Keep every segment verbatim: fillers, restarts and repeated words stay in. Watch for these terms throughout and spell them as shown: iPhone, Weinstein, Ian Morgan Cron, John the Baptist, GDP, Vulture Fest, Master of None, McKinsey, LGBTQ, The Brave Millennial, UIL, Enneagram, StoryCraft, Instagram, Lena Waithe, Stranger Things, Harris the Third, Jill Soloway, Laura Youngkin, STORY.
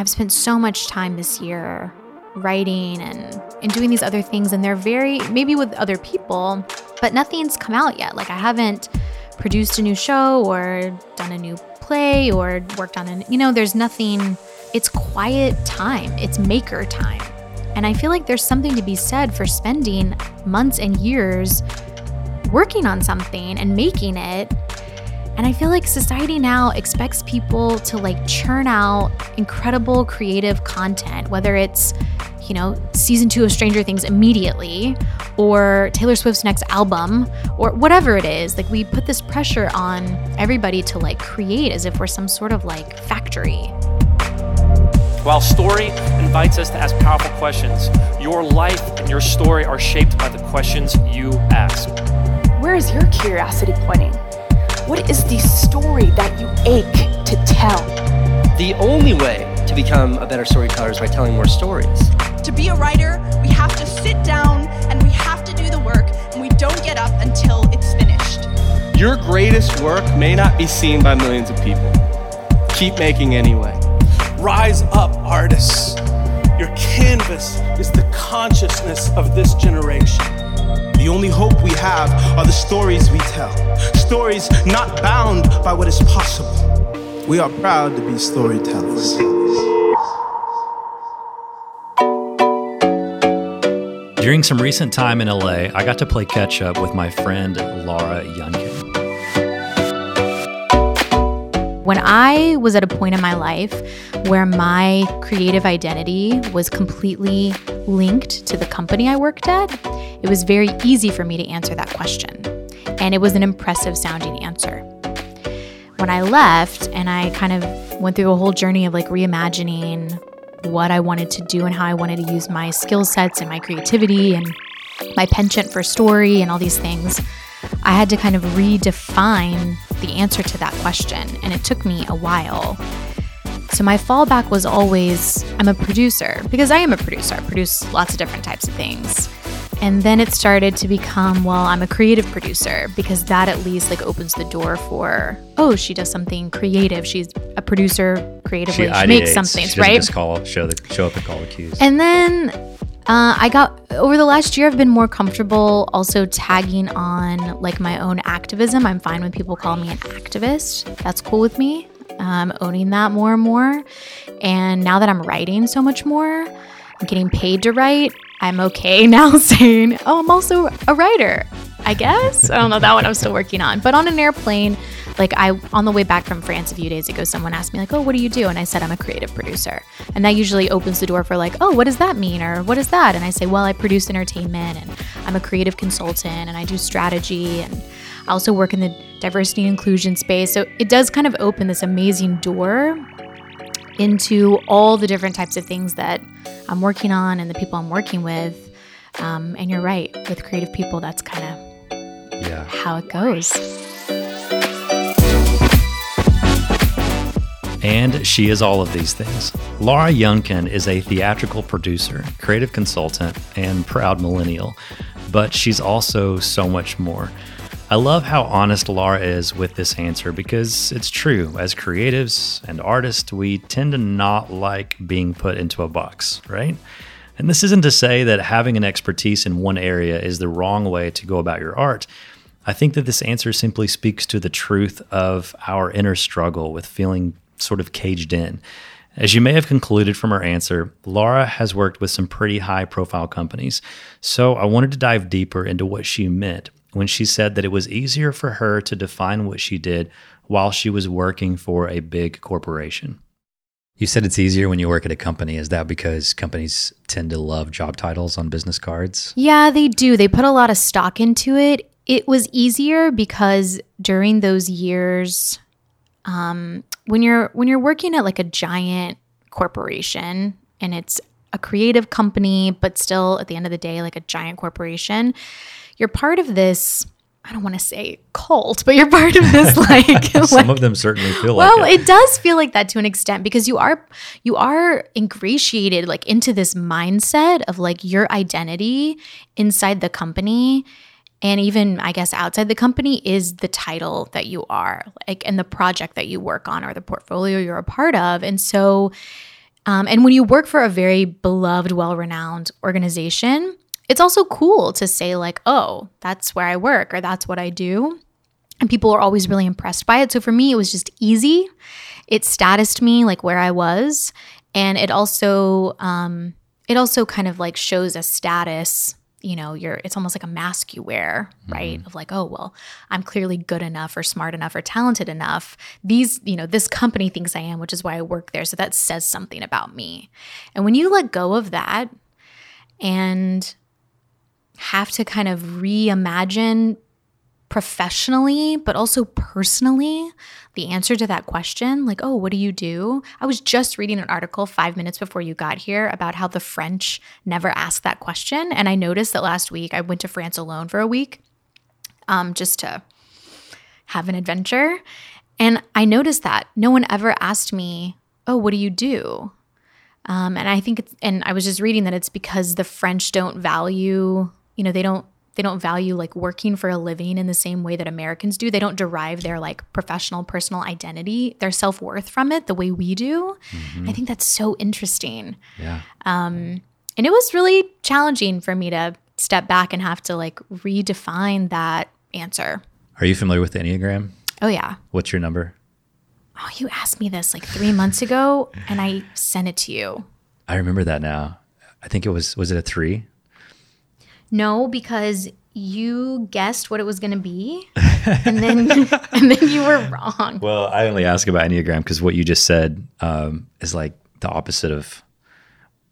I've spent so much time this year writing and, and doing these other things, and they're very, maybe with other people, but nothing's come out yet. Like I haven't produced a new show or done a new play or worked on an, you know, there's nothing, it's quiet time, it's maker time. And I feel like there's something to be said for spending months and years working on something and making it. And I feel like society now expects people to like churn out incredible creative content, whether it's, you know, season two of Stranger Things immediately or Taylor Swift's next album or whatever it is. Like we put this pressure on everybody to like create as if we're some sort of like factory. While Story invites us to ask powerful questions, your life and your story are shaped by the questions you ask. Where is your curiosity pointing? What is the story that you ache to tell? The only way to become a better storyteller is by telling more stories. To be a writer, we have to sit down and we have to do the work, and we don't get up until it's finished. Your greatest work may not be seen by millions of people. Keep making anyway. Rise up, artists. Your canvas is the consciousness of this generation. The only hope we have are the stories we tell. Stories not bound by what is possible. We are proud to be storytellers. During some recent time in L A, I got to play catch up with my friend Laura Youngkin. When I was at a point in my life where my creative identity was completely linked to the company I worked at, it was very easy for me to answer that question. And it was an impressive sounding answer. When I left and I kind of went through a whole journey of like reimagining what I wanted to do and how I wanted to use my skill sets and my creativity and my penchant for story and all these things, I had to kind of redefine the answer to that question, and it took me a while. So my fallback was always, I'm a producer, because I am a producer. I produce lots of different types of things. And then it started to become, well, I'm a creative producer, because that at least like opens the door for, oh, she does something creative. She's a producer creatively. She, she makes something, she doesn't right? Just call, show, the, show up and call the cues. And then... Uh, I got, over the last year, I've been more comfortable also tagging on like my own activism. I'm fine when people call me an activist. That's cool with me. I'm owning that more and more. And now that I'm writing so much more, I'm getting paid to write, I'm okay now saying, oh, I'm also a writer, I guess. I don't know, that one I'm still working on. But on an airplane, like I, on the way back from France a few days ago, someone asked me like, oh, what do you do? And I said, I'm a creative producer. And that usually opens the door for like, oh, what does that mean? Or what is that? And I say, well, I produce entertainment and I'm a creative consultant and I do strategy. And I also work in the diversity and inclusion space. So it does kind of open this amazing door into all the different types of things that I'm working on and the people I'm working with. Um, and you're right, with creative people, that's kind of yeah. how it goes. And she is all of these things. Laura Youngkin is a theatrical producer, creative consultant, and proud millennial, but she's also so much more. I love how honest Laura is with this answer because it's true. As creatives and artists, we tend to not like being put into a box, right? And this isn't to say that having an expertise in one area is the wrong way to go about your art. I think that this answer simply speaks to the truth of our inner struggle with feeling sort of caged in. As you may have concluded from her answer, Laura has worked with some pretty high-profile companies. So I wanted to dive deeper into what she meant when she said that it was easier for her to define what she did while she was working for a big corporation. You said it's easier when you work at a company. Is that because companies tend to love job titles on business cards? Yeah, they do. They put a lot of stock into it. It was easier because during those years, um, when you're when you're working at like a giant corporation and it's a creative company, but still at the end of the day, like a giant corporation, you're part of this. I don't want to say cult, but you're part of this like... Some like, of them certainly feel like well, it. Well, it does feel like that to an extent because you are you are ingratiated like into this mindset of like your identity inside the company and even, I guess, outside the company is the title that you are like and the project that you work on or the portfolio you're a part of. And so Um, and when you work for a very beloved, well-renowned organization, it's also cool to say like, oh, that's where I work or that's what I do. And people are always really impressed by it. So for me, it was just easy. It statused me like where I was. And it also um, it also kind of like shows a status, you know, you're, it's almost like a mask you wear, right? Mm-hmm. Of like, oh, well, I'm clearly good enough or smart enough or talented enough. These, you know, this company thinks I am, which is why I work there. So that says something about me. And when you let go of that and have to kind of reimagine professionally, but also personally, the answer to that question, like, oh, what do you do? I was just reading an article five minutes before you got here about how the French never ask that question. And I noticed that last week I went to France alone for a week um, just to have an adventure. And I noticed that no one ever asked me, oh, what do you do? Um, and I think it's, and I was just reading that it's because the French don't value, you know, they don't, They don't value like working for a living in the same way that Americans do. They don't derive their like professional, personal identity, their self-worth from it the way we do. Mm-hmm. I think that's so interesting. Yeah. Um, and it was really challenging for me to step back and have to like redefine that answer. Are you familiar with the Enneagram? Oh, yeah. What's your number? Oh, you asked me this like three months ago and I sent it to you. I remember that now. I think it was, was it a three? No, because you guessed what it was going to be, and then and then you were wrong. Well, I only ask about Enneagram because what you just said um, is like the opposite of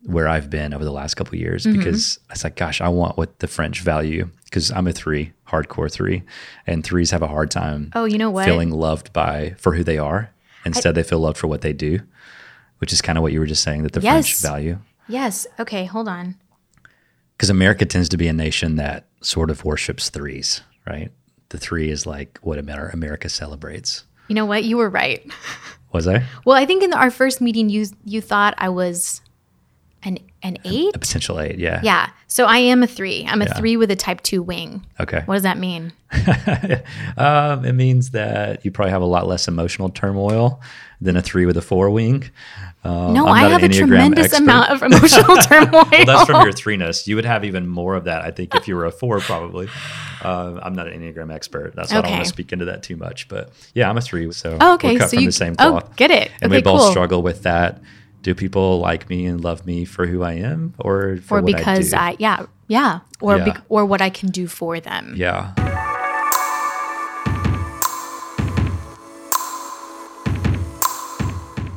where I've been over the last couple of years. Mm-hmm. Because it's like, gosh, I want what the French value, because I'm a three, hardcore three, and threes have a hard time. Oh, you know what? Feeling loved by for who they are. Instead, I, they feel loved for what they do, which is kind of what you were just saying that the yes. French value. Yes. Okay. Hold on. Because America tends to be a nation that sort of worships threes, right? The three is like what America celebrates. You know what? You were right. Was I? Well, I think in our first meeting, you you thought I was an an eight? A, a potential eight, yeah. Yeah. So I am a three. I'm a yeah. three with a type two wing. Okay. What does that mean? um, it means that you probably have a lot less emotional turmoil than a three with a four wing. Um, no, I have a tremendous expert. amount of emotional turmoil. Well, that's from your threeness. You would have even more of that, I think, if you were a four, probably. Um, I'm not an Enneagram expert. That's okay. Why I don't want to speak into that too much. But yeah, I'm a three, so oh, okay. we're cut so from you, the same cloth. Oh, get it. And okay, we both cool. struggle with that. Do people like me and love me for who I am, or for or what because I, do? I yeah yeah or yeah. Be, or what I can do for them? Yeah.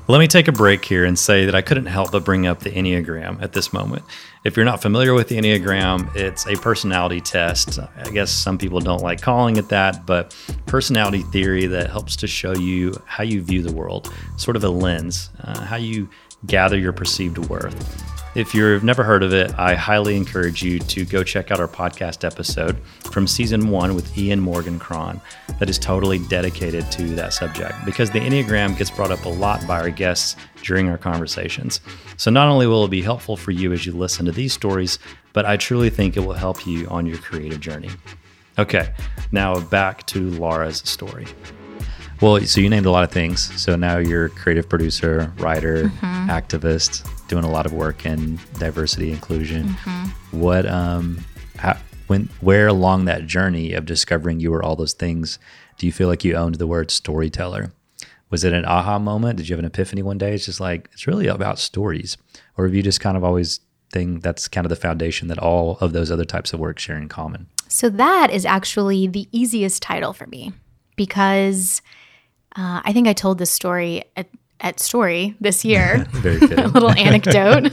Let me take a break here and say that I couldn't help but bring up the Enneagram at this moment. If you're not familiar with the Enneagram, it's a personality test. I guess some people don't like calling it that, but personality theory that helps to show you how you view the world, sort of a lens, uh, how you gather your perceived worth. If you've never heard of it, I highly encourage you to go check out our podcast episode from season one with Ian Morgan Cron that is totally dedicated to that subject, because the Enneagram gets brought up a lot by our guests during our conversations. So not only will it be helpful for you as you listen to these stories, but I truly think it will help you on your creative journey. Okay, now back to Laura's story. Well, so you named a lot of things. So now you're a creative producer, writer, mm-hmm. activist, doing a lot of work in diversity, inclusion. Mm-hmm. What, um, how, when, where along that journey of discovering you were all those things, do you feel like you owned the word storyteller? Was it an aha moment? Did you have an epiphany one day? It's just like, it's really about stories. Or have you just kind of always think that's kind of the foundation that all of those other types of work share in common? So that is actually the easiest title for me, because Uh, I think I told this story at, at Story this year. Very good. A little anecdote.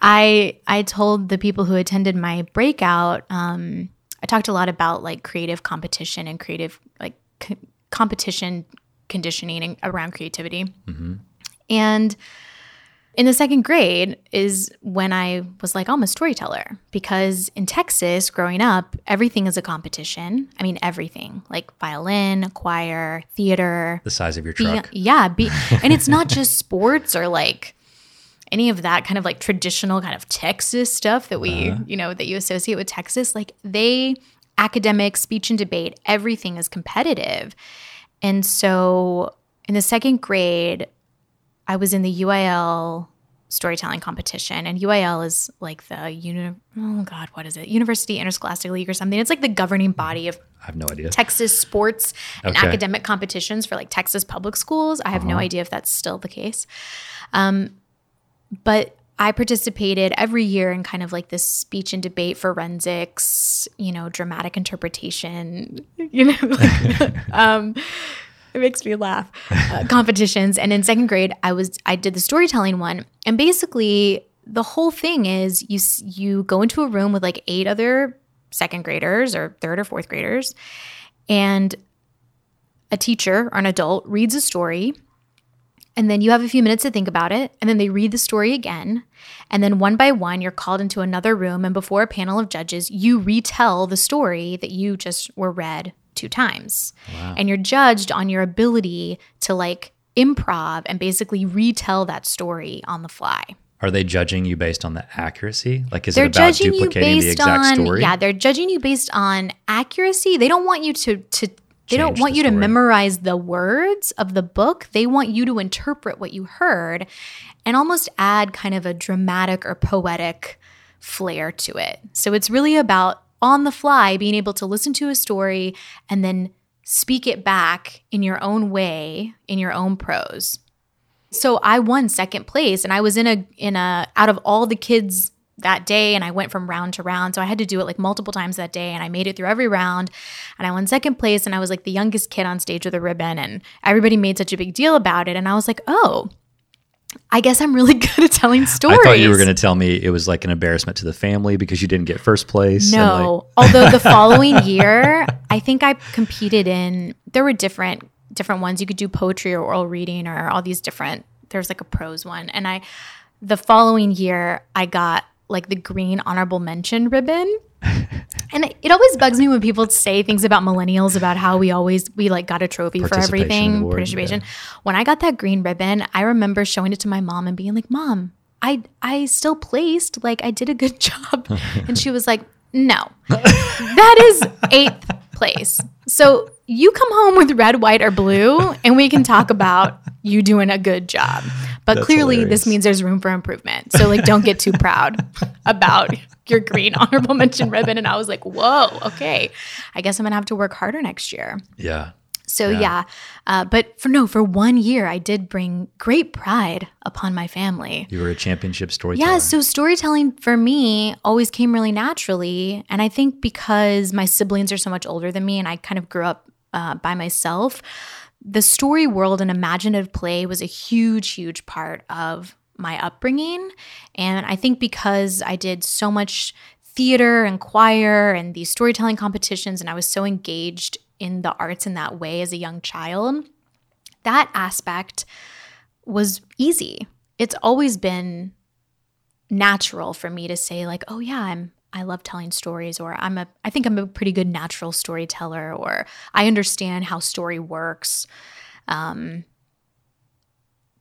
I I told the people who attended my breakout. Um, I talked a lot about like creative competition and creative like co- competition conditioning and around creativity. Mm-hmm. And in the second grade is when I was like, oh, I'm a storyteller, because in Texas growing up, everything is a competition. I mean, everything, like violin, choir, theater. The size of your truck. Be- yeah. Be- and it's not just sports or like any of that kind of like traditional kind of Texas stuff that we, uh-huh. you know, that you associate with Texas. Like they, academic, speech and debate, everything is competitive. And so in the second grade, I was in the U I L storytelling competition, and U I L is like the uni- oh god what is it University Interscholastic League or something. It's like the governing body of I have no idea Texas sports and okay. academic competitions for like Texas public schools. I have uh-huh. no idea if that's still the case, um, but I participated every year in kind of like this speech and debate, forensics, you know, dramatic interpretation, you know, like, um, it makes me laugh, uh, competitions. And in second grade, I was, I did the storytelling one. And basically the whole thing is you, you go into a room with like eight other second graders or third or fourth graders, and a teacher or an adult reads a story, and then you have a few minutes to think about it, and then they read the story again. And then one by one, you're called into another room, and before a panel of judges, you retell the story that you just were read two times. Wow. And you're judged on your ability to like improv and basically retell that story on the fly. Are they judging you based on the accuracy? Like, is they're it about duplicating the exact on, story? Yeah, they're judging you based on accuracy. They don't want you to to They don't want you to memorize the words of the book. They want you to interpret what you heard and almost add kind of a dramatic or poetic flair to it. So it's really about on the fly being able to listen to a story and then speak it back in your own way, in your own prose. So I won second place, and I was in a in a out of all the kids that day, and I went from round to round. So I had to do it like multiple times that day, and I made it through every round, and I won second place, and I was like the youngest kid on stage with a ribbon, and everybody made such a big deal about it. And I was like, oh, I guess I'm really good at telling stories. I thought you were going to tell me it was like an embarrassment to the family because you didn't get first place. No, like- although the following year, I think I competed in, there were different different ones. You could do poetry or oral reading or all these different, there's like a prose one. And I, the following year, I got like the green honorable mention ribbon. And it always bugs me when people say things about millennials, about how we always, we like got a trophy for everything, award, participation. Yeah. When I got that green ribbon, I remember showing it to my mom and being like, Mom, I, I still placed, like I did a good job. And she was like, no, that is eighth place. So you come home with red, white, or blue, and we can talk about you doing a good job. But That's clearly hilarious. This means there's room for improvement. So like, don't get too proud about your green honorable mention ribbon. And I was like, whoa, okay. I guess I'm going to have to work harder next year. Yeah. So yeah. yeah. Uh, but for no, for one year, I did bring great pride upon my family. You were a championship storyteller. Yeah. So storytelling for me always came really naturally. And I think because my siblings are so much older than me and I kind of grew up uh, by myself, the story world and imaginative play was a huge, huge part of my upbringing. And I think because I did so much theater and choir and these storytelling competitions, and I was so engaged in the arts in that way as a young child, that aspect was easy. It's always been natural for me to say like, oh yeah, I'm I love telling stories, or I'm a, I think I'm a pretty good natural storyteller, or I understand how story works. Um,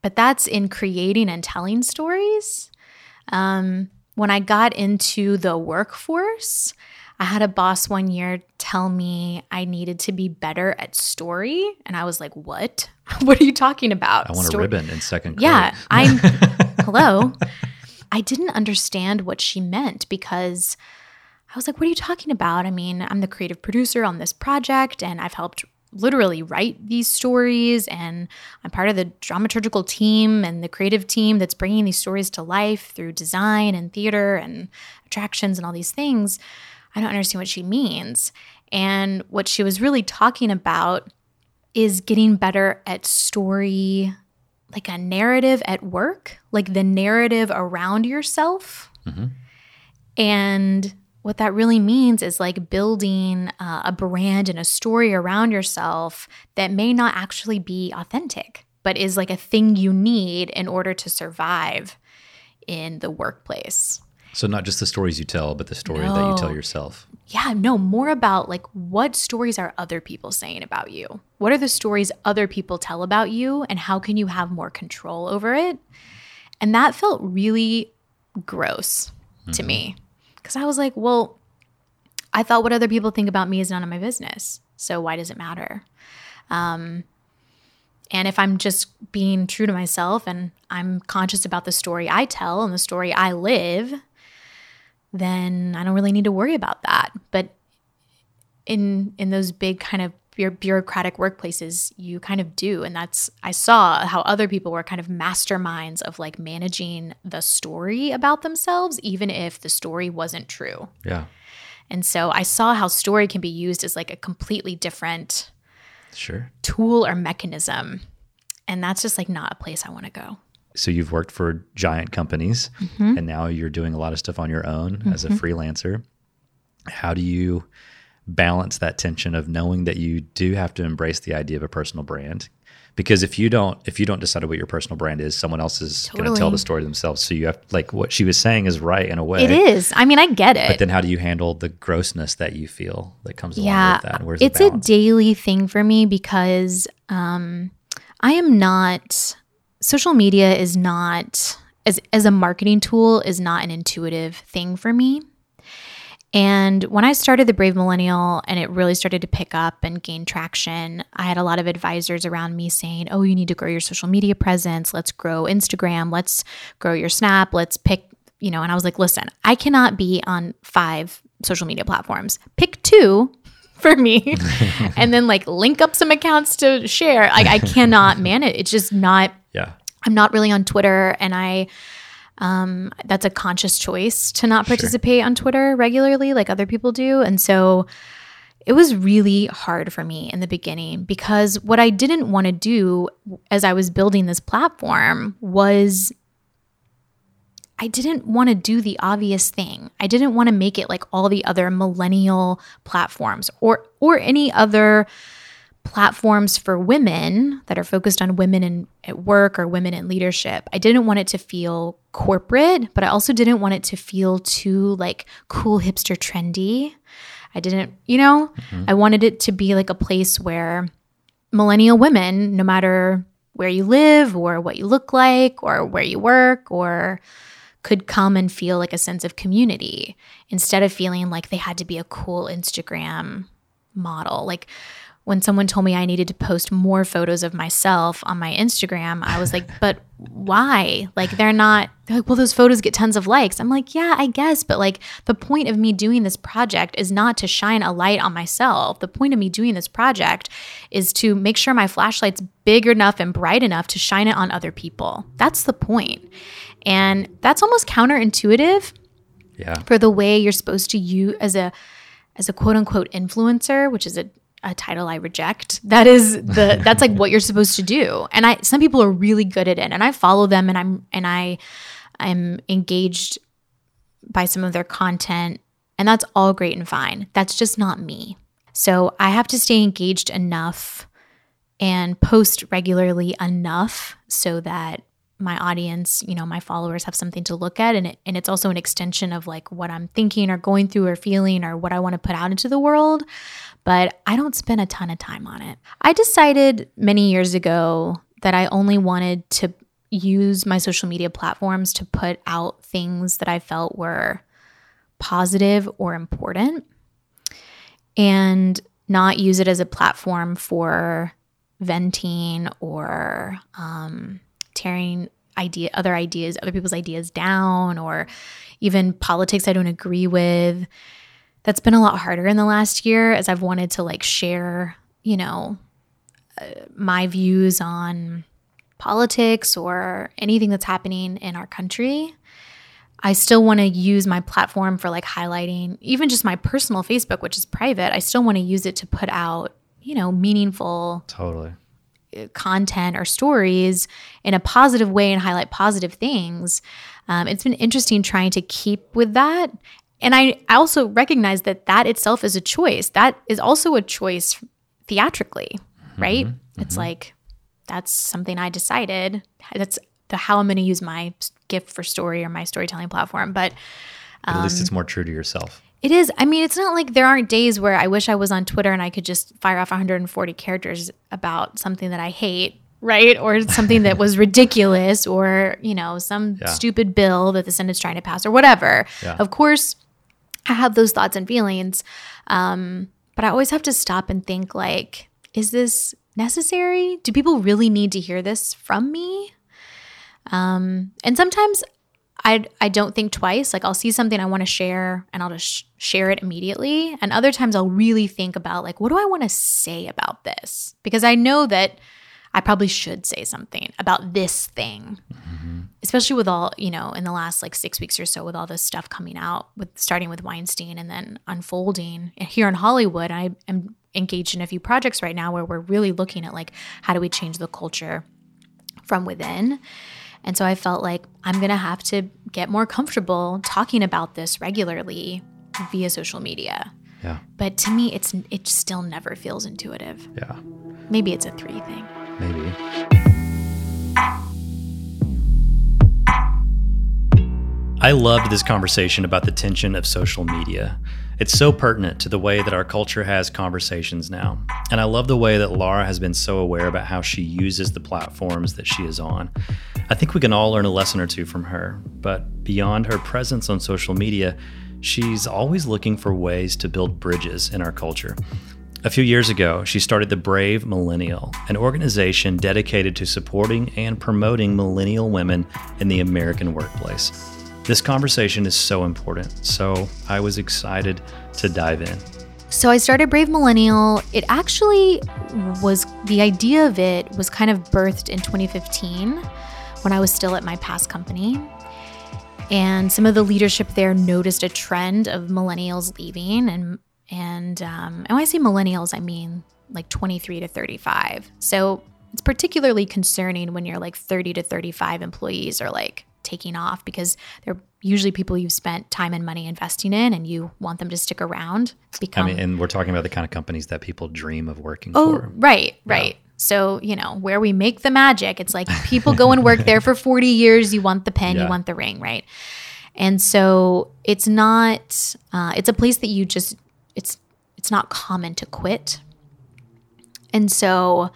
but that's in creating and telling stories. Um, when I got into the workforce, I had a boss one year tell me I needed to be better at story. And I was like, what? What are you talking about? I want story- a ribbon in second grade. Yeah. I'm, hello. I didn't understand what she meant because I was like, what are you talking about? I mean, I'm the creative producer on this project, and I've helped literally write these stories, and I'm part of the dramaturgical team and the creative team that's bringing these stories to life through design and theater and attractions and all these things. I don't understand what she means. And what she was really talking about is getting better at story, like a narrative at work, like the narrative around yourself. Mm-hmm. And what that really means is like building uh, a brand and a story around yourself that may not actually be authentic, but is like a thing you need in order to survive in the workplace. So not just the stories you tell, but the story no. that you tell yourself. Yeah, no, more about like what stories are other people saying about you? What are the stories other people tell about you, and how can you have more control over it? And that felt really gross mm-hmm. to me, because I was like, well, I thought what other people think about me is none of my business. So why does it matter? Um, And if I'm just being true to myself and I'm conscious about the story I tell and the story I live, then I don't really need to worry about that. But in in those big kind of bureaucratic workplaces, you kind of do. And that's, I saw how other people were kind of masterminds of like managing the story about themselves, even if the story wasn't true. Yeah. And so I saw how story can be used as like a completely different sure. tool or mechanism. And that's just like not a place I want to go. So you've worked for giant companies mm-hmm. and now you're doing a lot of stuff on your own mm-hmm. as a freelancer. How do you balance that tension of knowing that you do have to embrace the idea of a personal brand? Because if you don't, if you don't decide what your personal brand is, someone else is totally. going to tell the story themselves. So you have, like, what she was saying is right in a way. It is. I mean, I get it. But then how do you handle the grossness that you feel that comes along yeah, with that? Where's it's the balance? A daily thing for me because um, I am not, social media is not, as as a marketing tool, is not an intuitive thing for me. And when I started The Brave Millennial and it really started to pick up and gain traction, I had a lot of advisors around me saying, oh, you need to grow your social media presence. Let's grow Instagram. Let's grow your Snap. Let's pick, you know, and I was like, listen, I cannot be on five social media platforms. Pick two for me and then like link up some accounts to share. Like I cannot manage. It's just not, yeah. I'm not really on Twitter and I... Um, that's a conscious choice to not participate sure. on Twitter regularly like other people do. And so it was really hard for me in the beginning because what I didn't want to do as I was building this platform was I didn't want to do the obvious thing. I didn't want to make it like all the other millennial platforms or or any other platforms for women that are focused on women in at work or women in leadership. I didn't want it to feel corporate, but I also didn't want it to feel too like cool, hipster, trendy. I didn't, you know, mm-hmm. I wanted it to be like a place where millennial women, no matter where you live or what you look like or where you work or could come and feel like a sense of community instead of feeling like they had to be a cool Instagram model. Like, when someone told me I needed to post more photos of myself on my Instagram, I was like, but why? Like they're not – they're like, well, those photos get tons of likes. I'm like, yeah, I guess. But like the point of me doing this project is not to shine a light on myself. The point of me doing this project is to make sure my flashlight's big enough and bright enough to shine it on other people. That's the point. And that's almost counterintuitive yeah. for the way you're supposed to use as a, as a quote-unquote influencer, which is a – a title I reject. That is the, that's like what you're supposed to do. And I, some people are really good at it and I follow them and I'm, and I, I'm engaged by some of their content and that's all great and fine. That's just not me. So I have to stay engaged enough and post regularly enough so that my audience, you know, my followers have something to look at. And it, and it's also an extension of like what I'm thinking or going through or feeling or what I want to put out into the world. But I don't spend a ton of time on it. I decided many years ago that I only wanted to use my social media platforms to put out things that I felt were positive or important and not use it as a platform for venting or um, tearing idea, other ideas, other people's ideas down or even politics I don't agree with. That's been a lot harder in the last year as I've wanted to like share, you know, uh, my views on politics or anything that's happening in our country. I still want to use my platform for like highlighting even just my personal Facebook, which is private. I still want to use it to put out, you know, meaningful totally. content or stories in a positive way and highlight positive things. Um, it's been interesting trying to keep with that. And I also recognize that that itself is a choice. That is also a choice theatrically, right? Mm-hmm. It's mm-hmm. like, that's something I decided. That's the how I'm going to use my gift for story or my storytelling platform. But, um, but at least it's more true to yourself. It is. I mean, it's not like there aren't days where I wish I was on Twitter and I could just fire off one hundred forty characters about something that I hate. Right? Or something that was ridiculous or, you know, some yeah. stupid bill that the Senate's trying to pass or whatever. Yeah. Of course, I have those thoughts and feelings, um, but I always have to stop and think like, is this necessary? Do people really need to hear this from me? Um, and sometimes I I don't think twice. Like, I'll see something I want to share and I'll just sh- share it immediately. And other times I'll really think about, like, what do I want to say about this? Because I know that I probably should say something about this thing, mm-hmm. especially with all, you know, in the last like six weeks or so with all this stuff coming out, with starting with Weinstein and then unfolding here in Hollywood. I am engaged in a few projects right now where we're really looking at, like, how do we change the culture from within? And so I felt like I'm going to have to get more comfortable talking about this regularly via social media. Yeah. But to me, it's it still never feels intuitive. Yeah. Maybe it's a three thing. Maybe. I loved this conversation about the tension of social media. It's so pertinent to the way that our culture has conversations now. And I love the way that Laura has been so aware about how she uses the platforms that she is on. I think we can all learn a lesson or two from her, but beyond her presence on social media, she's always looking for ways to build bridges in our culture. A few years ago, she started The Brave Millennial, an organization dedicated to supporting and promoting millennial women in the American workplace. This conversation is so important, so I was excited to dive in. So I started Brave Millennial. It actually was, the idea of it was kind of birthed in twenty fifteen. When I was still at my past company. And some of the leadership there noticed a trend of millennials leaving. And and, um, and when I say millennials, I mean like twenty-three to thirty-five. So it's particularly concerning when you're like thirty to thirty-five employees are like taking off, because they're usually people you've spent time and money investing in, and you want them to stick around. Become, I mean, and we're talking about the kind of companies that people dream of working oh, for. Oh, right, right. Yeah. So, you know, where we make the magic, it's like people go and work there for forty years. You want the pen, yeah. you want the ring, right? And so it's not, uh, it's a place that you just, it's, it's not common to quit. And so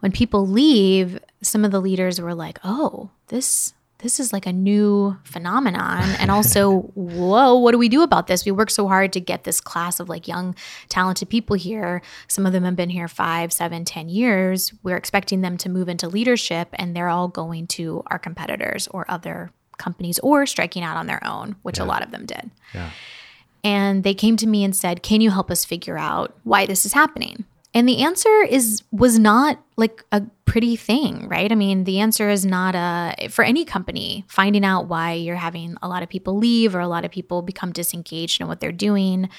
when people leave, some of the leaders were like, oh, this, this is like a new phenomenon. And also, whoa, what do we do about this? We work so hard to get this class of like young, talented people here. Some of them have been here five, seven, ten years. We're expecting them to move into leadership, and they're all going to our competitors or other companies or striking out on their own, which yeah. a lot of them did. Yeah. And they came to me and said, can you help us figure out why this is happening? And the answer is was not like a pretty thing, right? I mean, the answer is not a, for any company, finding out why you're having a lot of people leave or a lot of people become disengaged in what they're doing.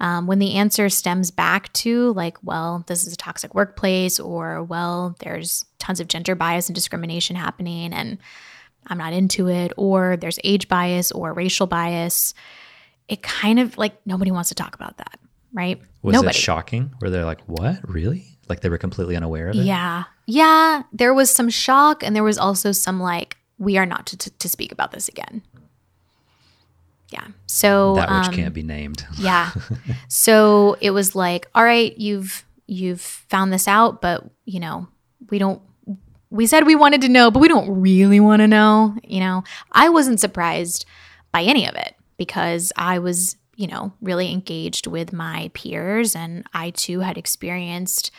Um, when the answer stems back to like, well, this is a toxic workplace, or, well, there's tons of gender bias and discrimination happening and I'm not into it, or there's age bias or racial bias, it kind of like nobody wants to talk about that. Right? Was Nobody. It shocking? Were they like, what? Really? Like they were completely unaware of it? Yeah. Yeah. There was some shock, and there was also some like, we are not to, to, to speak about this again. Yeah. So that which um, can't be named. Yeah. So it was like, all right, you've, you've found this out, but you know, we don't, we said we wanted to know, but we don't really want to know. You know, I wasn't surprised by any of it because I was, you know, really engaged with my peers. And I too had experienced,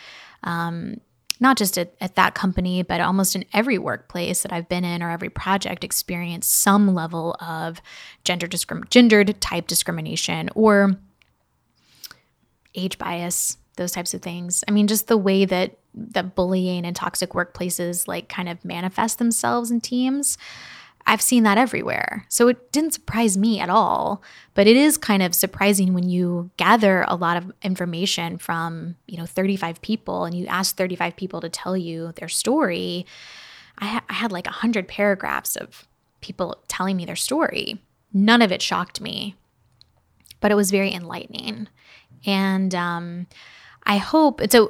um, not just at, at that company, but almost in every workplace that I've been in or every project, experienced some level of gender discrim- gendered type discrimination or age bias, those types of things. I mean, just the way that, that bullying and toxic workplaces like kind of manifest themselves in teams. I've seen that everywhere. So it didn't surprise me at all, but it is kind of surprising when you gather a lot of information from, you know, thirty-five people and you ask thirty-five people to tell you their story. I, ha- I had like one hundred paragraphs of people telling me their story. None of it shocked me, but it was very enlightening. And um, I hope it's a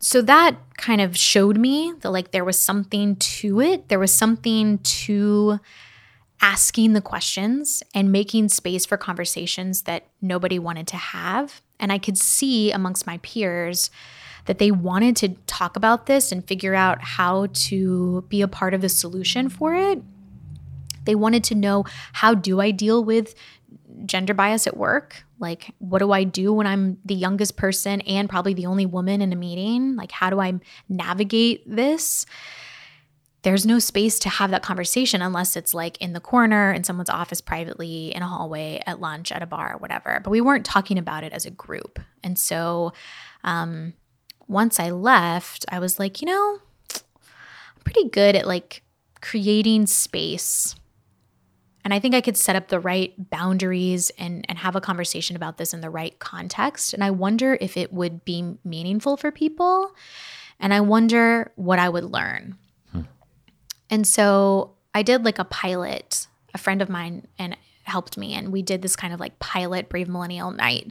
So that kind of showed me that like there was something to it. There was something to asking the questions and making space for conversations that nobody wanted to have. And I could see amongst my peers that they wanted to talk about this and figure out how to be a part of the solution for it. They wanted to know, how do I deal with gender bias at work. Like, what do I do when I'm the youngest person and probably the only woman in a meeting? Like, how do I navigate this? There's no space to have that conversation unless it's like in the corner, in someone's office privately, in a hallway, at lunch, at a bar, whatever. But we weren't talking about it as a group. And so um, once I left, I was like, you know, I'm pretty good at like creating space. And I think I could set up the right boundaries and, and have a conversation about this in the right context. And I wonder if it would be meaningful for people. And I wonder what I would learn. Hmm. And so I did like a pilot, a friend of mine and helped me. And we did this kind of like pilot Brave Millennial night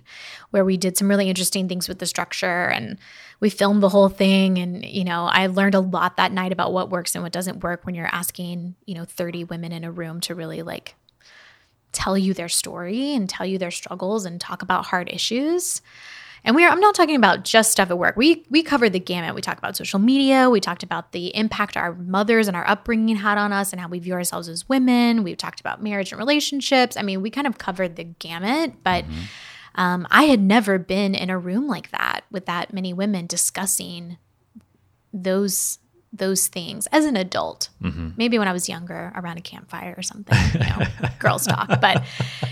where we did some really interesting things with the structure and we filmed the whole thing. And, you know, I learned a lot that night about what works and what doesn't work when you're asking, you know, thirty women in a room to really like tell you their story and tell you their struggles and talk about hard issues. And we are, I'm not talking about just stuff at work. We we covered the gamut. We talked about social media. We talked about the impact our mothers and our upbringing had on us and how we view ourselves as women. We talked about marriage and relationships. I mean, we kind of covered the gamut, but mm-hmm. um, I had never been in a room like that with that many women discussing those those things as an adult. Mm-hmm. Maybe when I was younger around a campfire or something, you know, girls talk. But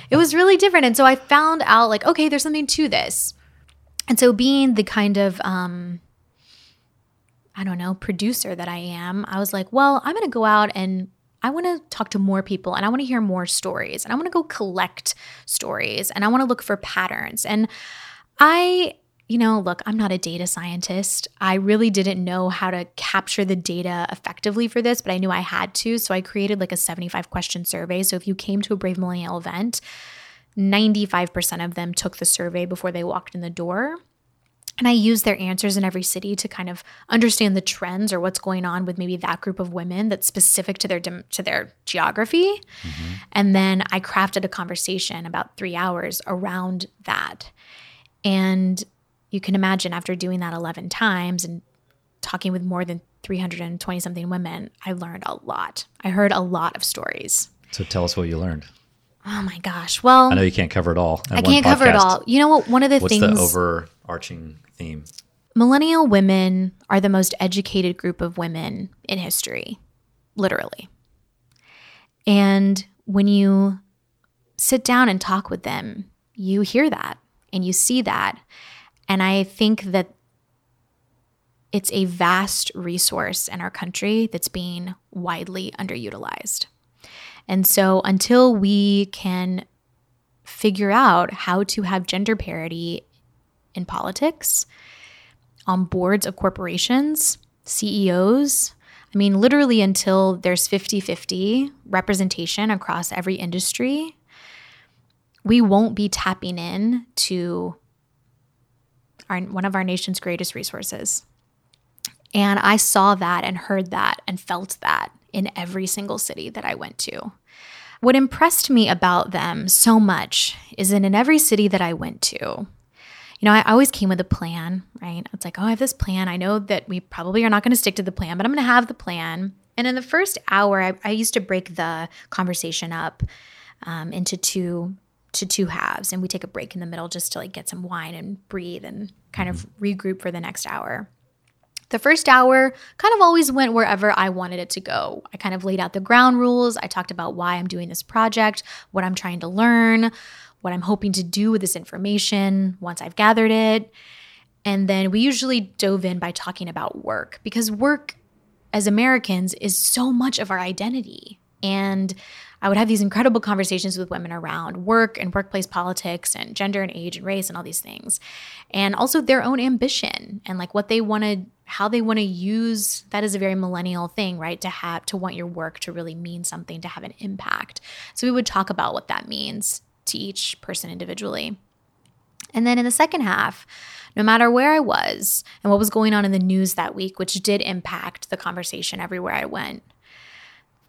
it was really different. And so I found out like, okay, there's something to this. And so being the kind of, um, I don't know, producer that I am, I was like, well, I'm going to go out and I want to talk to more people and I want to hear more stories and I want to go collect stories and I want to look for patterns. And I, you know, look, I'm not a data scientist. I really didn't know how to capture the data effectively for this, but I knew I had to. So I created like a seventy-five question survey. So if you came to a Brave Millennial event, ninety-five percent of them took the survey before they walked in the door. And I used their answers in every city to kind of understand the trends or what's going on with maybe that group of women that's specific to their to their geography. Mm-hmm. And then I crafted a conversation about three hours around that. And you can imagine after doing that eleven times and talking with more than three hundred twenty something women, I learned a lot. I heard a lot of stories. So tell us what you learned. Oh my gosh. Well, I know you can't cover it all. I can't cover it all. You know what? One of the things. What's the overarching theme? Millennial women are the most educated group of women in history, literally. And when you sit down and talk with them, you hear that and you see that. And I think that it's a vast resource in our country that's being widely underutilized. And so until we can figure out how to have gender parity in politics, on boards of corporations, C E Os, I mean, literally until there's fifty-fifty representation across every industry, we won't be tapping in to our, one of our nation's greatest resources. And I saw that and heard that and felt that in every single city that I went to. What impressed me about them so much is that in every city that I went to, you know, I always came with a plan, right? It's like, oh, I have this plan. I know that we probably are not going to stick to the plan, but I'm going to have the plan. And in the first hour, I, I used to break the conversation up um, into two to two halves. And we take a break in the middle just to like get some wine and breathe and kind of regroup for the next hour. The first hour kind of always went wherever I wanted it to go. I kind of laid out the ground rules. I talked about why I'm doing this project, what I'm trying to learn, what I'm hoping to do with this information once I've gathered it. And then we usually dove in by talking about work, because work as Americans is so much of our identity. And I would have these incredible conversations with women around work and workplace politics and gender and age and race and all these things. And also their own ambition and like what they want to, how they want to use, that is a very millennial thing, right? To have, to want your work to really mean something, to have an impact. So we would talk about what that means to each person individually. And then in the second half, no matter where I was and what was going on in the news that week, which did impact the conversation everywhere I went,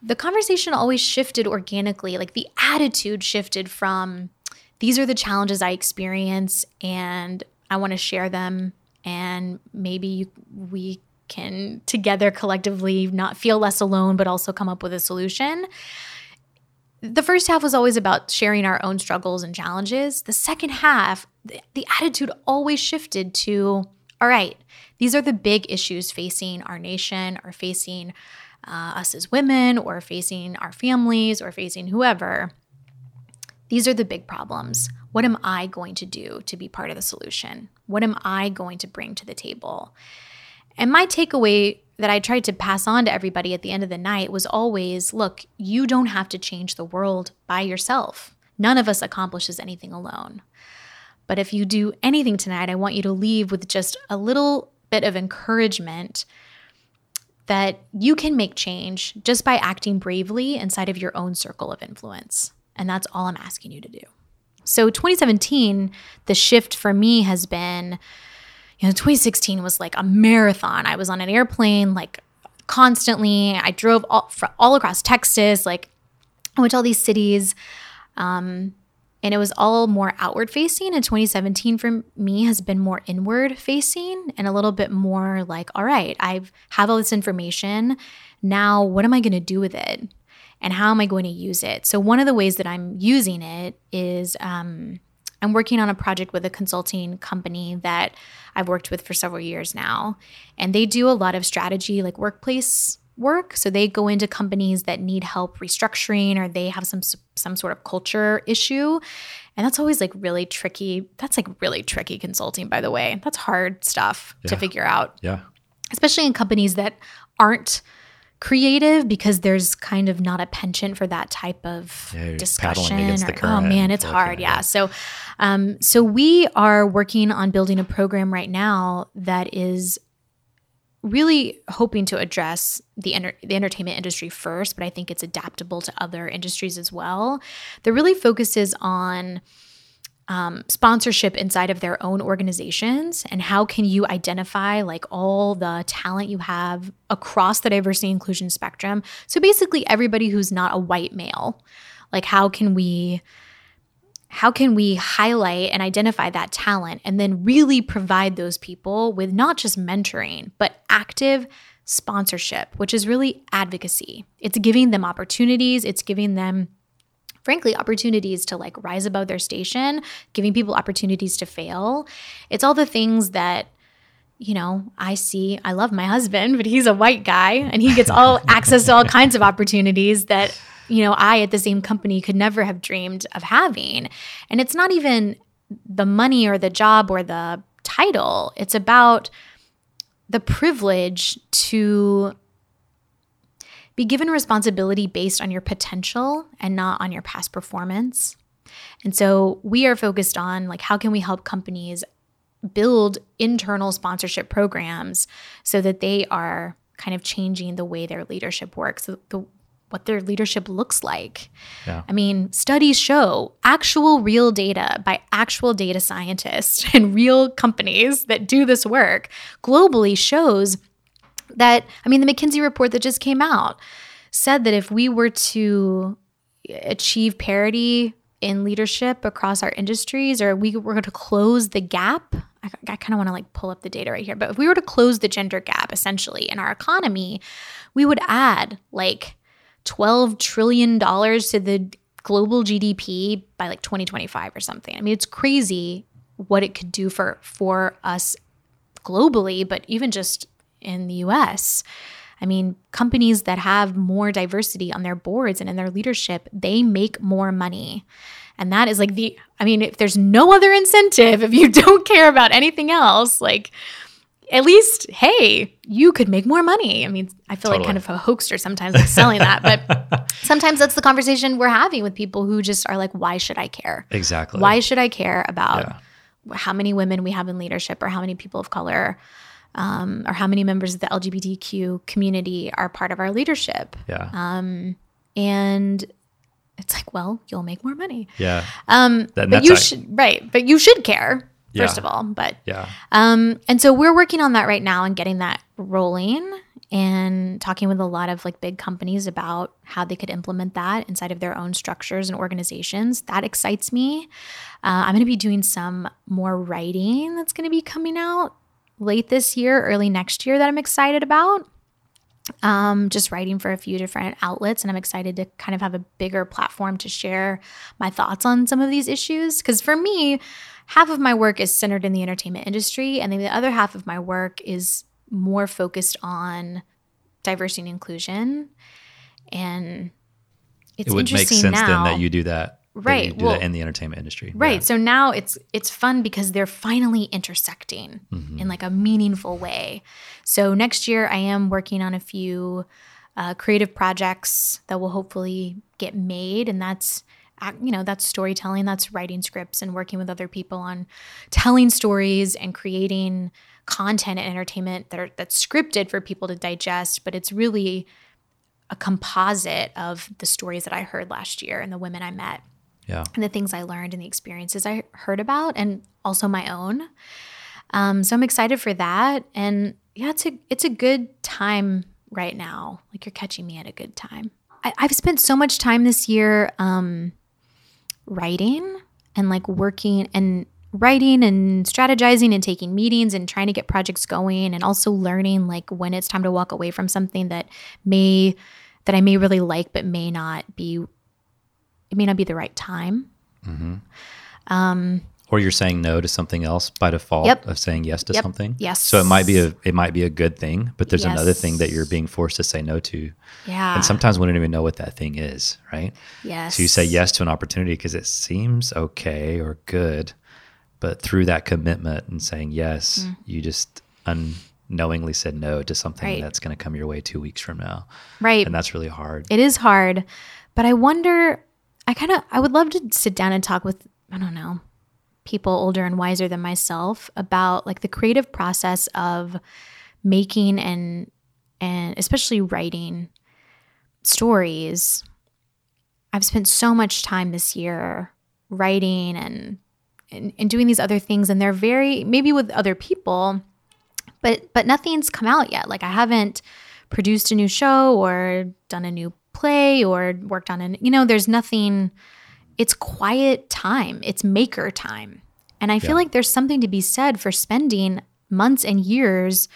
the conversation always shifted organically. Like the attitude shifted from, these are the challenges I experience and I want to share them, and maybe you, we can together collectively not feel less alone but also come up with a solution. the first half was always about sharing our own struggles and challenges. The second half, the, the attitude always shifted to, all right, these are the big issues facing our nation or facing uh, us as women or facing our families or facing whoever. These are the big problems. What am I going to do to be part of the solution? What am I going to bring to the table? And my takeaway that I tried to pass on to everybody at the end of the night was always, look, you don't have to change the world by yourself. None of us accomplishes anything alone. But if you do anything tonight, I want you to leave with just a little bit of encouragement that you can make change just by acting bravely inside of your own circle of influence. And that's all I'm asking you to do. So twenty seventeen, the shift for me has been, you know, twenty sixteen was like a marathon. I was on an airplane like constantly. I drove all, all across Texas. Like I went to all these cities. Um, and it was all more outward facing. And twenty seventeen for me has been more inward facing and a little bit more like, all right, I have all this information. Now what am I going to do with it? And how am I going to use it? So one of the ways that I'm using it is um, I'm working on a project with a consulting company that I've worked with for several years now. And they do a lot of strategy, like workplace work. So they go into companies that need help restructuring or they have some some sort of culture issue. And that's always like really tricky. That's like really tricky consulting, by the way. That's hard stuff yeah. to figure out. Yeah. Especially in companies that aren't creative because there's kind of not a penchant for that type of yeah, discussion. Or, oh man, it's hard. Yeah. It. So, um, so we are working on building a program right now that is really hoping to address the enter- the entertainment industry first, but I think it's adaptable to other industries as well. That really focuses on Um, sponsorship inside of their own organizations, and how can you identify like all the talent you have across the diversity and inclusion spectrum? So basically, everybody who's not a white male, like how can we, how can we highlight and identify that talent, and then really provide those people with not just mentoring but active sponsorship, which is really advocacy. It's giving them opportunities. It's giving them, frankly, opportunities to like rise above their station, giving people opportunities to fail. It's all the things that, you know, I see. I love my husband, but he's a white guy and he gets all access to all kinds of opportunities that, you know, I at the same company could never have dreamed of having. And it's not even the money or the job or the title. It's about the privilege to be given responsibility based on your potential and not on your past performance. And so we are focused on like how can we help companies build internal sponsorship programs so that they are kind of changing the way their leadership works, the, what their leadership looks like. Yeah. I mean, studies show actual real data by actual data scientists and real companies that do this work globally shows that, I mean, the McKinsey report that just came out said that if we were to achieve parity in leadership across our industries, or we were to close the gap, I, I kind of want to like pull up the data right here, but if we were to close the gender gap essentially in our economy, we would add like twelve trillion dollars to the global G D P by like twenty twenty-five or something. I mean, it's crazy what it could do for, for us globally, but even just in the U S. I mean, companies that have more diversity on their boards and in their leadership, they make more money. And that is like the, I mean, if there's no other incentive, if you don't care about anything else, like at least, hey, you could make more money. I mean, I feel totally like kind of a hoaxer sometimes like selling that, but sometimes that's the conversation we're having with people who just are like, why should I care? Exactly. Why should I care about yeah. how many women we have in leadership or how many people of color Um, or how many members of the L G B T Q community are part of our leadership? Yeah. Um, and it's like, well, you'll make more money. Yeah. Um, that, but you should, I, right. But you should care yeah. first of all, but, yeah. um, and so we're working on that right now and getting that rolling and talking with a lot of like big companies about how they could implement that inside of their own structures and organizations. That excites me. Uh, I'm going to be doing some more writing that's going to be coming out late this year, early next year that I'm excited about. um, just writing for a few different outlets. And I'm excited to kind of have a bigger platform to share my thoughts on some of these issues. Because for me, half of my work is centered in the entertainment industry. And then the other half of my work is more focused on diversity and inclusion. And it's it would interesting make sense now, then that you do that. Right. You do well, that in the entertainment industry. Right. Yeah. So now it's it's fun because they're finally intersecting mm-hmm. in like a meaningful way. So next year I am working on a few uh, creative projects that will hopefully get made. And that's, you know, that's storytelling, that's writing scripts and working with other people on telling stories and creating content and entertainment that are, that's scripted for people to digest. But it's really a composite of the stories that I heard last year and the women I met. Yeah. And the things I learned and the experiences I heard about and also my own. Um, so I'm excited for that. And yeah, it's a, it's a good time right now. Like, you're catching me at a good time. I, I've spent so much time this year um, writing and like working and writing and strategizing and taking meetings and trying to get projects going, and also learning like when it's time to walk away from something that may, that I may really like, but may not be it may not be the right time. Mm-hmm. Um, or you're saying no to something else by default yep. of saying yes to yep. something. Yes. So it might be a, it might be a good thing, but there's yes. another thing that you're being forced to say no to. Yeah. And sometimes we don't even know what that thing is, right? Yes. So you say yes to an opportunity because it seems okay or good, but through that commitment and saying yes, mm. you just unknowingly said no to something right. that's going to come your way two weeks from now. Right. And that's really hard. It is hard, but I wonder... I kind of, I would love to sit down and talk with, I don't know, people older and wiser than myself about like the creative process of making and, and especially writing stories. I've spent so much time this year writing and, and, and doing these other things, and they're very, maybe with other people, but, but nothing's come out yet. Like, I haven't produced a new show or done a new play or worked on an, you know, there's nothing, it's quiet time, it's maker time. And I feel yeah. like there's something to be said for spending months and years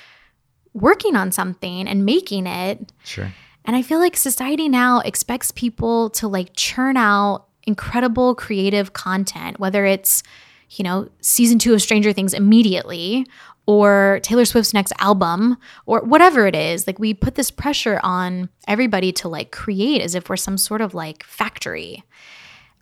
working on something and making it. Sure. And I feel like society now expects people to like churn out incredible creative content, whether it's, you know, season two of Stranger Things immediately or Taylor Swift's next album, or whatever it is. Like, we put this pressure on everybody to like create as if we're some sort of like factory.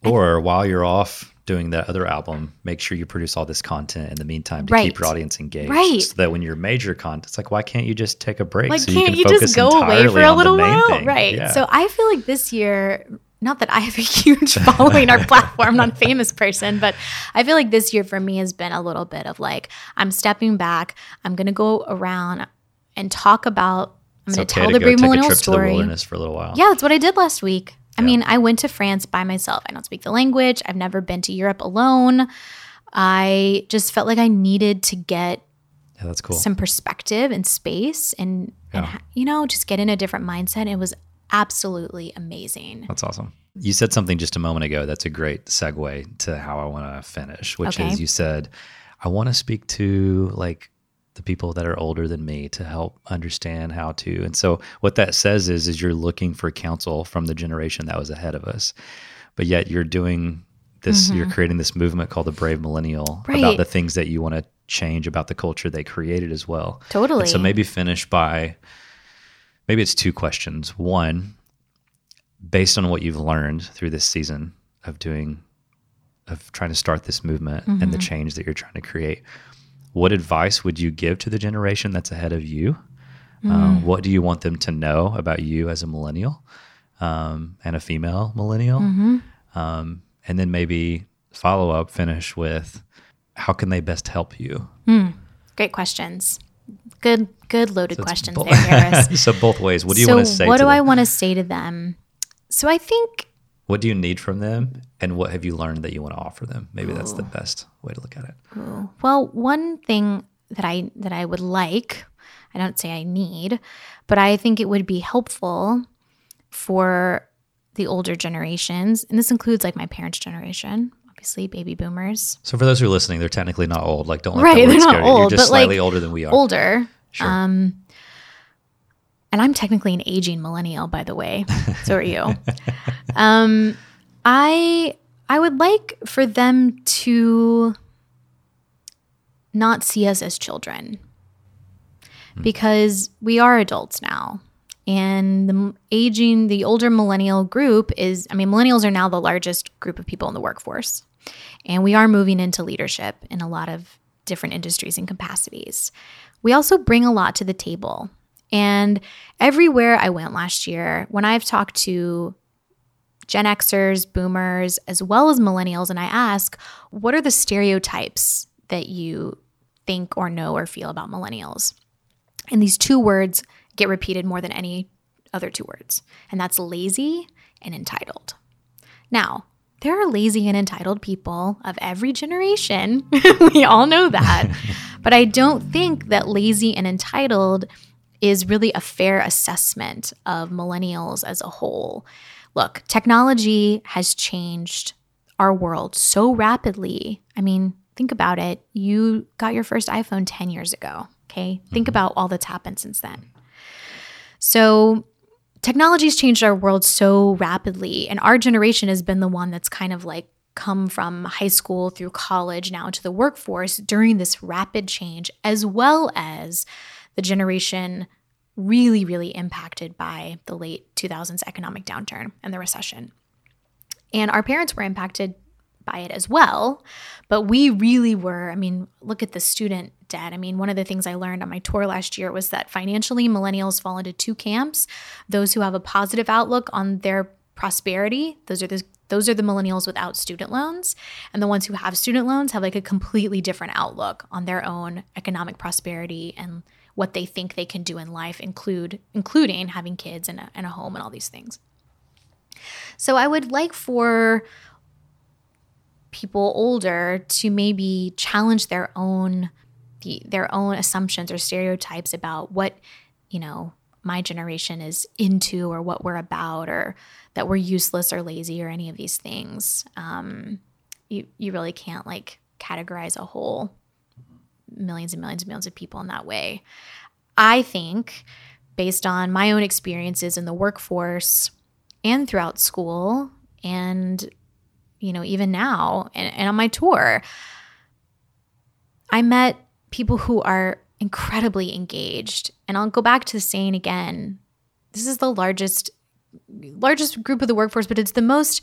Or th- while you're off doing that other album, make sure you produce all this content in the meantime to right. keep your audience engaged. Right. So that when your major content, it's like, why can't you just take a break? Like, so can't you, can you focus just go away for a little while? Thing. Right. Yeah. So I feel like this year, not that I have a huge following or platform, not a famous person, but I feel like this year for me has been a little bit of like, I'm stepping back. I'm going to go around and talk about, I'm going okay to tell the Brave Millennial story. To the wilderness for a little while. Yeah, that's what I did last week. I yeah. mean, I went to France by myself. I don't speak the language. I've never been to Europe alone. I just felt like I needed to get yeah, that's cool. some perspective and space and, yeah. and, you know, just get in a different mindset. It was absolutely amazing. That's awesome. You said something just a moment ago that's a great segue to how I want to finish, which okay. is you said, I want to speak to like the people that are older than me to help understand how to. And so what that says is, is you're looking for counsel from the generation that was ahead of us, but yet you're doing this, mm-hmm. you're creating this movement called the Brave Millennial right. about the things that you want to change about the culture they created as well. Totally. And so maybe finish by, maybe it's two questions. One, based on what you've learned through this season of doing, of trying to start this movement mm-hmm. and the change that you're trying to create, what advice would you give to the generation that's ahead of you? Mm. Um, what do you want them to know about you as a millennial um, and a female millennial? Mm-hmm. Um, and then maybe follow up, finish with, how can they best help you? Mm. Great questions. Good, good loaded so questions bo- there, Harris. So both ways. What do you so want to say to them? What do I want to say to them? So I think... What do you need from them? And what have you learned that you want to offer them? Maybe ooh. That's the best way to look at it. Ooh. Well, one thing that I that I would like, I don't say I need, but I think it would be helpful for the older generations, and this includes like my parents' generation, obviously baby boomers. So for those who are listening, they're technically not old. Like, don't let right, that word scare you. You're just slightly like, older than we are. Older. Sure. Um, and I'm technically an aging millennial, by the way. So are you. um, I I would like for them to not see us as children, because we are adults now. And the aging, the older millennial group is, I mean, millennials are now the largest group of people in the workforce. And we are moving into leadership in a lot of different industries and capacities. We also bring a lot to the table. And everywhere I went last year, when I've talked to Gen Xers, boomers, as well as millennials, and I ask, what are the stereotypes that you think or know or feel about millennials? And these two words get repeated more than any other two words, and that's lazy and entitled. Now, there are lazy and entitled people of every generation. We all know that. But I don't think that lazy and entitled is really a fair assessment of millennials as a whole. Look, technology has changed our world so rapidly. I mean, think about it. You got your first iPhone ten years ago, okay? Think about all that's happened since then. So technology's changed our world so rapidly, and our generation has been the one that's kind of like come from high school through college now into the workforce during this rapid change, as well as the generation really, really impacted by the late two thousands economic downturn and the recession. And our parents were impacted by it as well, but we really were, I mean, look at the student debt. I mean, one of the things I learned on my tour last year was that financially, millennials fall into two camps. Those who have a positive outlook on their prosperity, those are the, those are the millennials without student loans, and the ones who have student loans have like a completely different outlook on their own economic prosperity and what they think they can do in life, include including having kids and a, and a home and all these things. So I would like for people older to maybe challenge their own the, their own assumptions or stereotypes about what, you know, my generation is into or what we're about, or that we're useless or lazy or any of these things. Um, you you really can't like categorize a whole millions and millions and millions of people in that way. I think based on my own experiences in the workforce and throughout school and you know, even now and, and on my tour, I met people who are incredibly engaged. And I'll go back to saying again, this is the largest, largest group of the workforce, but it's the most,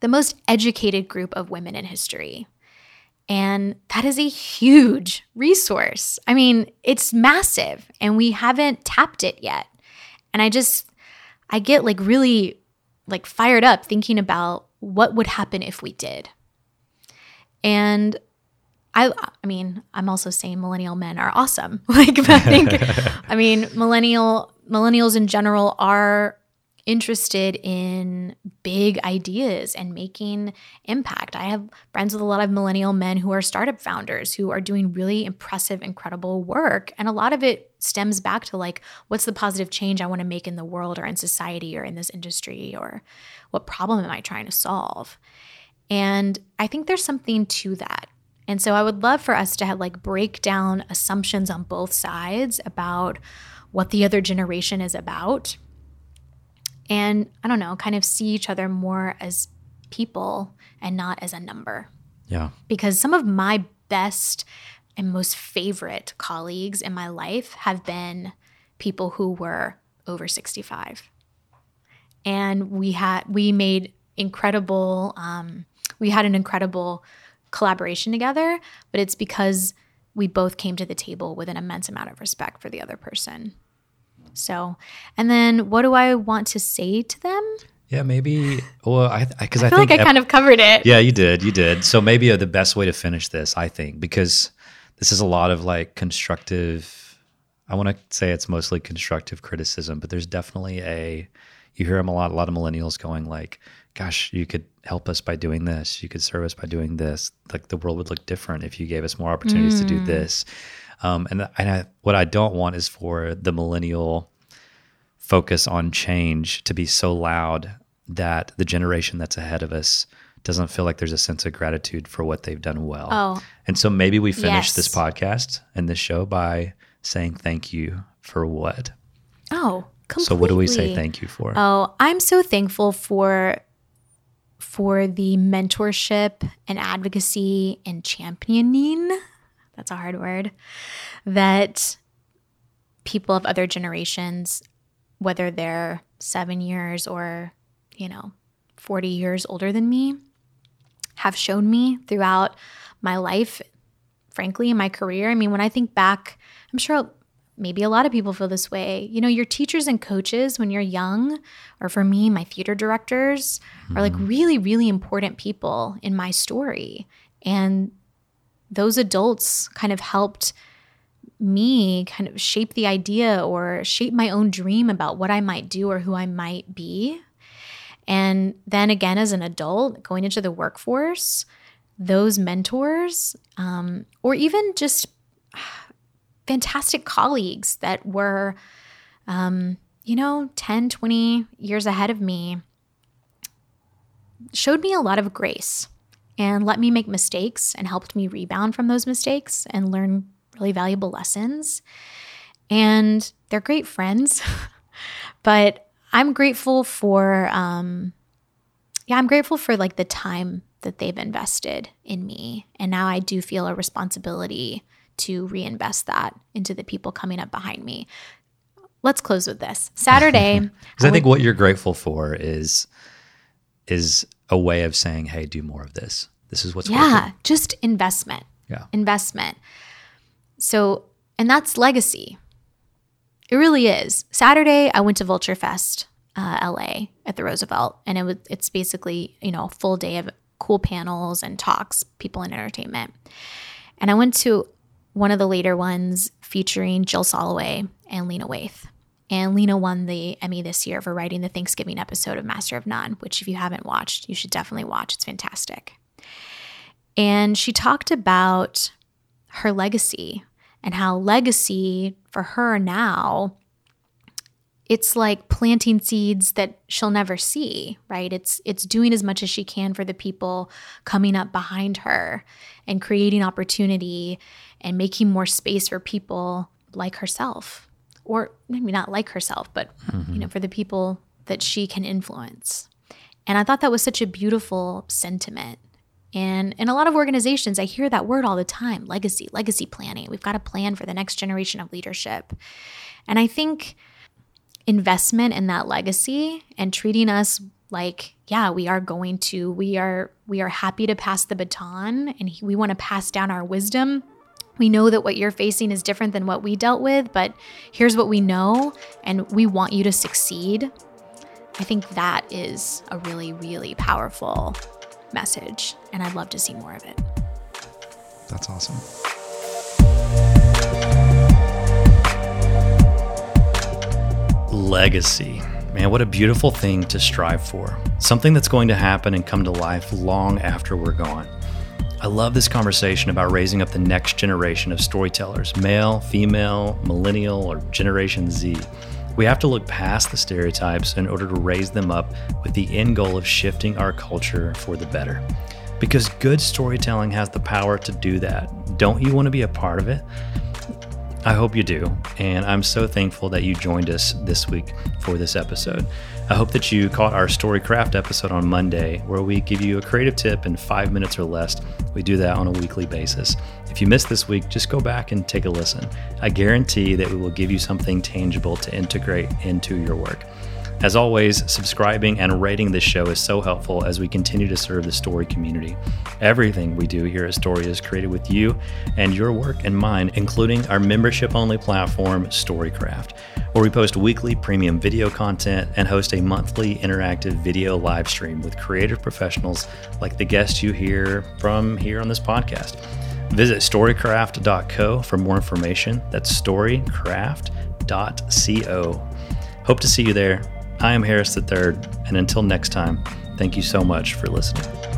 the most educated group of women in history. And that is a huge resource. I mean, it's massive and we haven't tapped it yet. And I just, I get like really like fired up thinking about what would happen if we did. And I I mean, I'm also saying millennial men are awesome. Like I think I mean, millennial millennials in general are interested in big ideas and making impact. I have friends with a lot of millennial men who are startup founders who are doing really impressive, incredible work. And a lot of it stems back to like, what's the positive change I want to make in the world or in society or in this industry, or what problem am I trying to solve? And I think there's something to that. And so I would love for us to have like break down assumptions on both sides about what the other generation is about. And I don't know, kind of see each other more as people and not as a number. Yeah. Because some of my best and most favorite colleagues in my life have been people who were over sixty-five. And we had we made incredible um, we had an incredible collaboration together, but it's because we both came to the table with an immense amount of respect for the other person. So, and then what do I want to say to them? Yeah, maybe, well, I, I, cause I, I feel think like I kind of covered it. Yeah, you did. You did. So maybe uh, the best way to finish this, I think, because this is a lot of like constructive, I want to say it's mostly constructive criticism, but there's definitely a, you hear them a lot, a lot of millennials going like, gosh, you could help us by doing this. You could serve us by doing this. Like the world would look different if you gave us more opportunities mm. to do this. Um, and and I, what I don't want is for the millennial focus on change to be so loud that the generation that's ahead of us doesn't feel like there's a sense of gratitude for what they've done well. Oh. And so maybe we finish yes. this podcast and this show by saying thank you for what? Oh, completely. So what do we say thank you for? Oh, I'm so thankful for for the mentorship and advocacy and championing, that's a hard word, that people of other generations, whether they're seven years or, you know, forty years older than me, have shown me throughout my life, frankly, in my career. I mean, when I think back, I'm sure maybe a lot of people feel this way. You know, your teachers and coaches when you're young, or for me, my theater directors, mm-hmm. are like really, really important people in my story. And those adults kind of helped me kind of shape the idea or shape my own dream about what I might do or who I might be. And then again, as an adult, going into the workforce, those mentors, um, or even just fantastic colleagues that were, um, you know, ten, twenty years ahead of me, showed me a lot of grace and let me make mistakes and helped me rebound from those mistakes and learn really valuable lessons. And they're great friends, but I'm grateful for, um, yeah, I'm grateful for like the time that they've invested in me. And now I do feel a responsibility to reinvest that into the people coming up behind me. Let's close with this. Saturday. Because I, I think would, what you're grateful for is, is a way of saying, hey, do more of this. This is what's working. Yeah, just investment. Yeah. Investment. So, and that's legacy. It really is. Saturday, I went to Vulture Fest, uh, L A at the Roosevelt, and it was it's basically, you know, a full day of cool panels and talks, people in entertainment. And I went to one of the later ones featuring Jill Soloway and Lena Waithe. And Lena won the Emmy this year for writing the Thanksgiving episode of Master of None, which if you haven't watched, you should definitely watch. It's fantastic. And she talked about her legacy and how legacy for her now, it's like planting seeds that she'll never see, right? It's it's doing as much as she can for the people coming up behind her and creating opportunity and making more space for people like herself, or maybe not like herself, but mm-hmm. you know, for the people that she can influence. And I thought that was such a beautiful sentiment. And in a lot of organizations, I hear that word all the time, legacy, legacy planning. We've got to plan for the next generation of leadership. And I think investment in that legacy and treating us like, yeah, we are going to, we are we are happy to pass the baton and we want to pass down our wisdom. We know that what you're facing is different than what we dealt with, but here's what we know and we want you to succeed. I think that is a really, really powerful message, and I'd love to see more of it. That's awesome. Legacy. Man, what a beautiful thing to strive for. Something that's going to happen and come to life long after we're gone. I love this conversation about raising up the next generation of storytellers, male, female, millennial, or Generation Z. We have to look past the stereotypes in order to raise them up with the end goal of shifting our culture for the better. Because good storytelling has the power to do that. Don't you want to be a part of it? I hope you do. And I'm so thankful that you joined us this week for this episode. I hope that you caught our StoryCraft episode on Monday, where we give you a creative tip in five minutes or less. We do that on a weekly basis. If you missed this week, just go back and take a listen. I guarantee that we will give you something tangible to integrate into your work. As always, subscribing and rating this show is so helpful as we continue to serve the Story community. Everything we do here at Story is created with you and your work in mind, including our membership-only platform, StoryCraft, where we post weekly premium video content and host a monthly interactive video live stream with creative professionals like the guests you hear from here on this podcast. Visit storycraft dot co for more information. That's storycraft dot co. Hope to see you there. I am Harris the Third, and until next time, thank you so much for listening.